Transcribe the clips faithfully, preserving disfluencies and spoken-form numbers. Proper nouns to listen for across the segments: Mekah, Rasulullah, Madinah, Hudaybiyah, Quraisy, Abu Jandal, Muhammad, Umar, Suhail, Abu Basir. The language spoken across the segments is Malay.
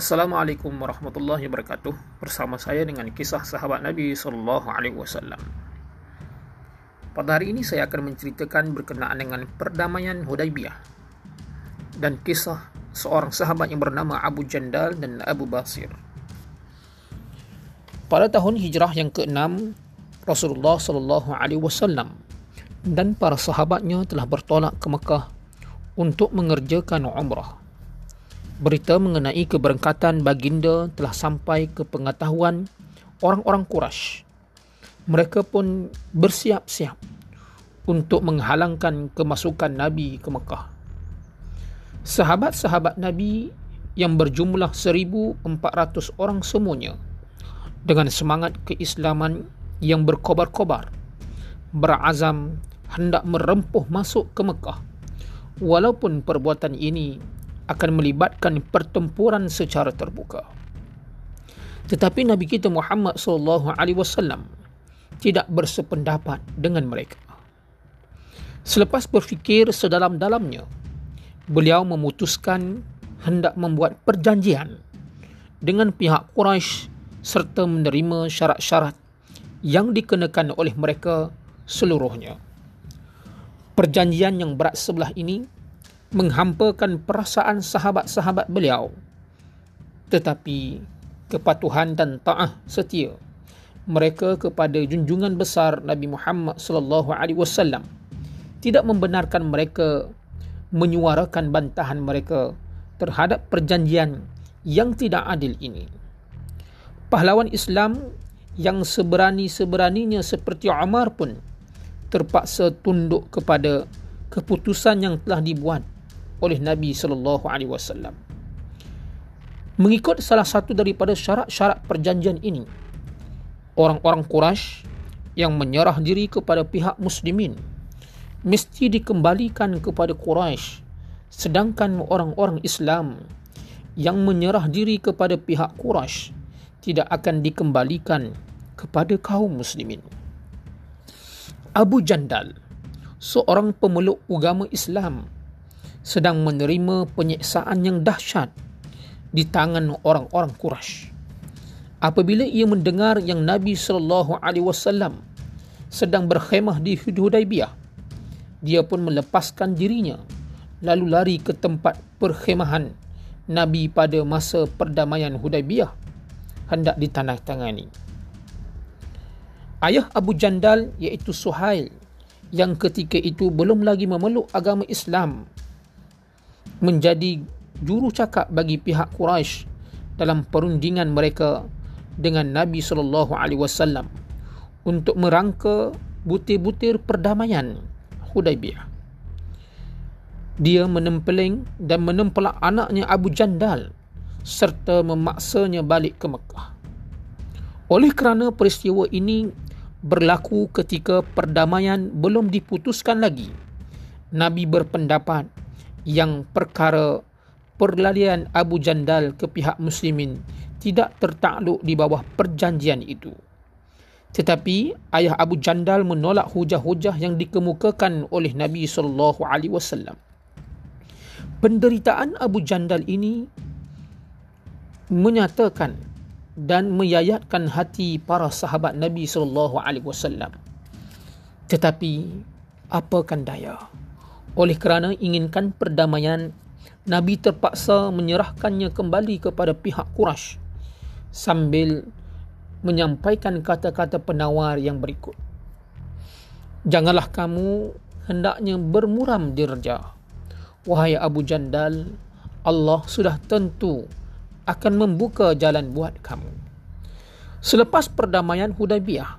Assalamualaikum warahmatullahi wabarakatuh. Bersama saya dengan kisah sahabat Nabi sallallahu alaihi wasallam. Pada hari ini saya akan menceritakan berkenaan dengan perdamaian Hudaybiyah dan kisah seorang sahabat yang bernama Abu Jandal dan Abu Basir. Pada tahun Hijrah yang keenam, Rasulullah sallallahu alaihi wasallam dan para sahabatnya telah bertolak ke Mekah untuk mengerjakan umrah. Berita mengenai keberangkatan baginda telah sampai ke pengetahuan orang-orang Quraisy. Mereka pun bersiap-siap untuk menghalangkan kemasukan Nabi ke Mekah. Sahabat-sahabat Nabi yang berjumlah seribu empat ratus orang semuanya, dengan semangat keislaman yang berkobar-kobar, berazam hendak merempuh masuk ke Mekah, walaupun perbuatan ini akan melibatkan pertempuran secara terbuka. Tetapi Nabi kita Muhammad sallallahu alaihi wasallam tidak bersependapat dengan mereka. Selepas berfikir sedalam-dalamnya, beliau memutuskan hendak membuat perjanjian dengan pihak Quraisy serta menerima syarat-syarat yang dikenakan oleh mereka seluruhnya. Perjanjian yang berat sebelah ini menghampakan perasaan sahabat-sahabat beliau, tetapi kepatuhan dan taat setia mereka kepada junjungan besar Nabi Muhammad sallallahu alaihi wasallam tidak membenarkan mereka menyuarakan bantahan mereka terhadap perjanjian yang tidak adil ini. Pahlawan Islam yang seberani-seberaninya seperti Umar pun terpaksa tunduk kepada keputusan yang telah dibuat oleh Nabi sallallahu alaihi wasallam. Mengikut salah satu daripada syarat-syarat perjanjian ini, orang-orang Quraisy yang menyerah diri kepada pihak muslimin mesti dikembalikan kepada Quraisy, sedangkan orang-orang Islam yang menyerah diri kepada pihak Quraisy tidak akan dikembalikan kepada kaum muslimin. Abu Jandal, seorang pemeluk agama Islam, sedang menerima penyiksaan yang dahsyat di tangan orang-orang Quraisy. Apabila ia mendengar yang Nabi sallallahu alaihi wasallam sedang berkhemah di Hudaybiyah, dia pun melepaskan dirinya lalu lari ke tempat perkhemahan Nabi pada masa perdamaian Hudaybiyah hendak ditandatangani. Ayah Abu Jandal iaitu Suhail, yang ketika itu belum lagi memeluk agama Islam, menjadi juru cakap bagi pihak Quraisy dalam perundingan mereka dengan Nabi sallallahu alaihi wasallam untuk merangka butir-butir perdamaian Hudaybiyah. Dia menempeling dan menempelak anaknya Abu Jandal serta memaksanya balik ke Mekah. Oleh kerana peristiwa ini berlaku ketika perdamaian belum diputuskan lagi, Nabi berpendapat yang perkara perlarian Abu Jandal ke pihak muslimin tidak tertakluk di bawah perjanjian itu. Tetapi ayah Abu Jandal menolak hujah-hujah yang dikemukakan oleh Nabi sallallahu alaihi wasallam. Penderitaan Abu Jandal ini menyatakan dan meyayatkan hati para sahabat Nabi sallallahu alaihi wasallam. Tetapi apakan daya, oleh kerana inginkan perdamaian, Nabi terpaksa menyerahkannya kembali kepada pihak Quraisy sambil menyampaikan kata-kata penawar yang berikut: "Janganlah kamu hendaknya bermuram dirja, wahai Abu Jandal. Allah sudah tentu akan membuka jalan buat kamu." Selepas perdamaian Hudaybiyah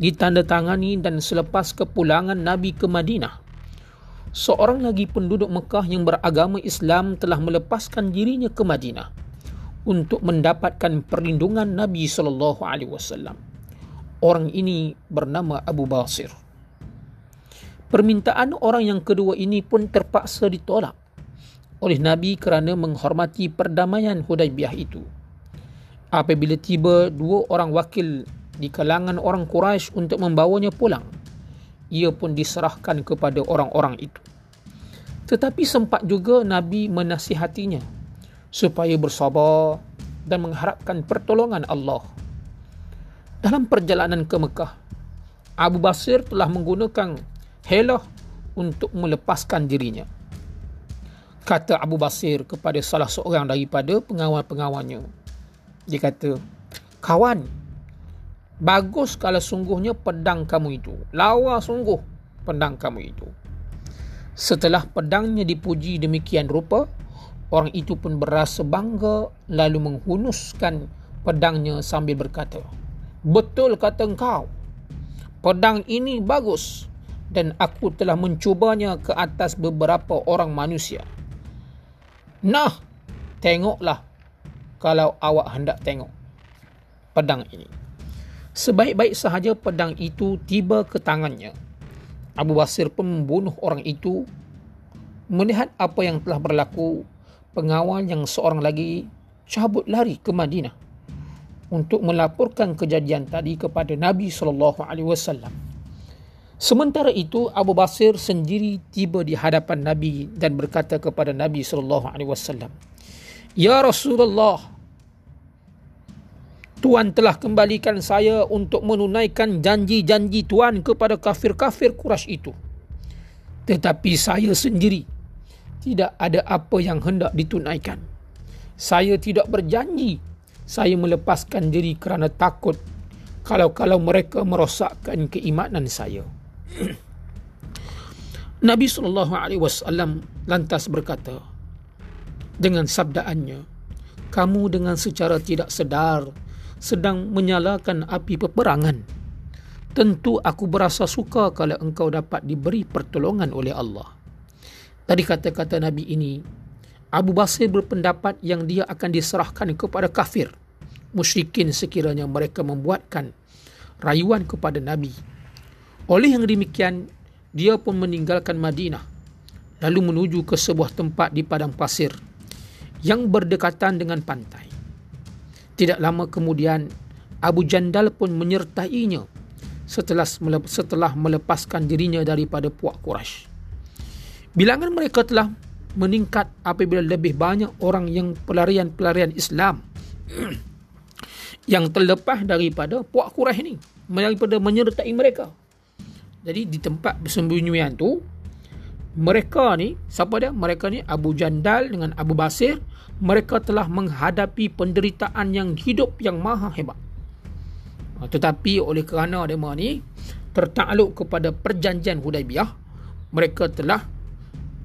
ditandatangani dan selepas kepulangan Nabi ke Madinah, seorang lagi penduduk Mekah yang beragama Islam telah melepaskan dirinya ke Madinah untuk mendapatkan perlindungan Nabi sallallahu alaihi wasallam. Orang ini bernama Abu Basir. Permintaan orang yang kedua ini pun terpaksa ditolak oleh Nabi kerana menghormati perdamaian Hudaybiyah itu. Apabila tiba dua orang wakil di kalangan orang Quraisy untuk membawanya pulang, ia pun diserahkan kepada orang-orang itu. Tetapi sempat juga Nabi menasihatinya supaya bersabar dan mengharapkan pertolongan Allah. Dalam perjalanan ke Mekah, Abu Basir telah menggunakan helah untuk melepaskan dirinya. Kata Abu Basir kepada salah seorang daripada pengawal-pengawalnya. Dia kata, "Kawan, bagus kalau sungguhnya pedang kamu itu. Lawa sungguh pedang kamu itu." Setelah pedangnya dipuji demikian rupa, orang itu pun berasa bangga lalu menghunuskan pedangnya sambil berkata, "Betul kata engkau. Pedang ini bagus dan aku telah mencubanya ke atas beberapa orang manusia. Nah, tengoklah kalau awak hendak tengok pedang ini." Sebaik-baik sahaja pedang itu tiba ke tangannya, Abu Basir pun membunuh orang itu. Melihat apa yang telah berlaku, pengawal yang seorang lagi cabut lari ke Madinah untuk melaporkan kejadian tadi kepada Nabi sallallahu alaihi wasallam. Sementara itu, Abu Basir sendiri tiba di hadapan Nabi dan berkata kepada Nabi sallallahu alaihi wasallam, "Ya Rasulullah, Tuhan telah kembalikan saya untuk menunaikan janji-janji Tuhan kepada kafir-kafir Quraisy itu. Tetapi saya sendiri tidak ada apa yang hendak ditunaikan. Saya tidak berjanji. Saya melepaskan diri kerana takut kalau-kalau mereka merosakkan keimanan saya." Nabi sallallahu alaihi wasallam lantas berkata dengan sabdaannya, "Kamu dengan secara tidak sedar sedang menyalakan api peperangan. Tentu aku berasa suka kalau engkau dapat diberi pertolongan oleh Allah." Dari kata-kata Nabi ini, Abu Basir berpendapat yang dia akan diserahkan kepada kafir musyrikin sekiranya mereka membuatkan rayuan kepada Nabi. Oleh yang demikian, dia pun meninggalkan Madinah lalu menuju ke sebuah tempat di padang pasir yang berdekatan dengan pantai. Tidak lama kemudian, Abu Jandal pun menyertainya setelah setelah melepaskan dirinya daripada puak Quraisy. Bilangan mereka telah meningkat apabila lebih banyak orang yang pelarian-pelarian Islam yang terlepas daripada puak Quraisy ini, daripada menyertai mereka. Jadi di tempat persembunyian tu, mereka ni, siapa dia? Mereka ni Abu Jandal dengan Abu Basir. Mereka telah menghadapi penderitaan yang hidup yang maha hebat. Tetapi oleh kerana mereka ni tertakluk kepada perjanjian Hudaybiyah, mereka telah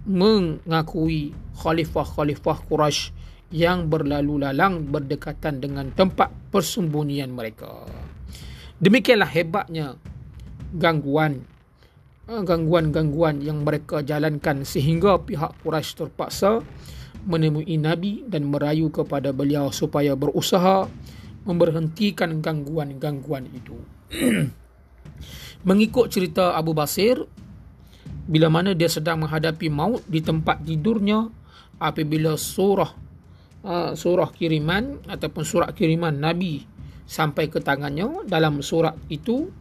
mengakui khalifah-khalifah Quraisy yang berlalu lalang berdekatan dengan tempat persembunyian mereka. Demikianlah hebatnya gangguan gangguan-gangguan yang mereka jalankan sehingga pihak Quraisy terpaksa menemui Nabi dan merayu kepada beliau supaya berusaha memberhentikan gangguan-gangguan itu. Mengikut cerita Abu Basir, bila mana dia sedang menghadapi maut di tempat tidurnya apabila surah uh, surah kiriman ataupun surat kiriman Nabi sampai ke tangannya. Dalam surat itu,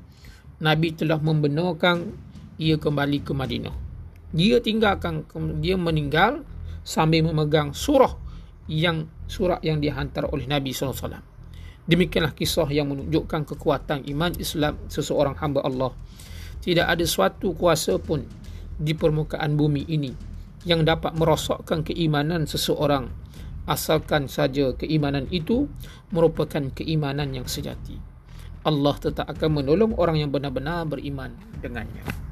Nabi telah membenarkan ia kembali ke Madinah. Dia tinggalkan, dia meninggal sambil memegang surah yang surat yang dihantar oleh Nabi sallallahu alaihi wasallam. Demikianlah kisah yang menunjukkan kekuatan iman Islam seseorang hamba Allah. Tidak ada suatu kuasa pun di permukaan bumi ini yang dapat merosakkan keimanan seseorang, asalkan saja keimanan itu merupakan keimanan yang sejati. Allah tetap akan menolong orang yang benar-benar beriman dengannya.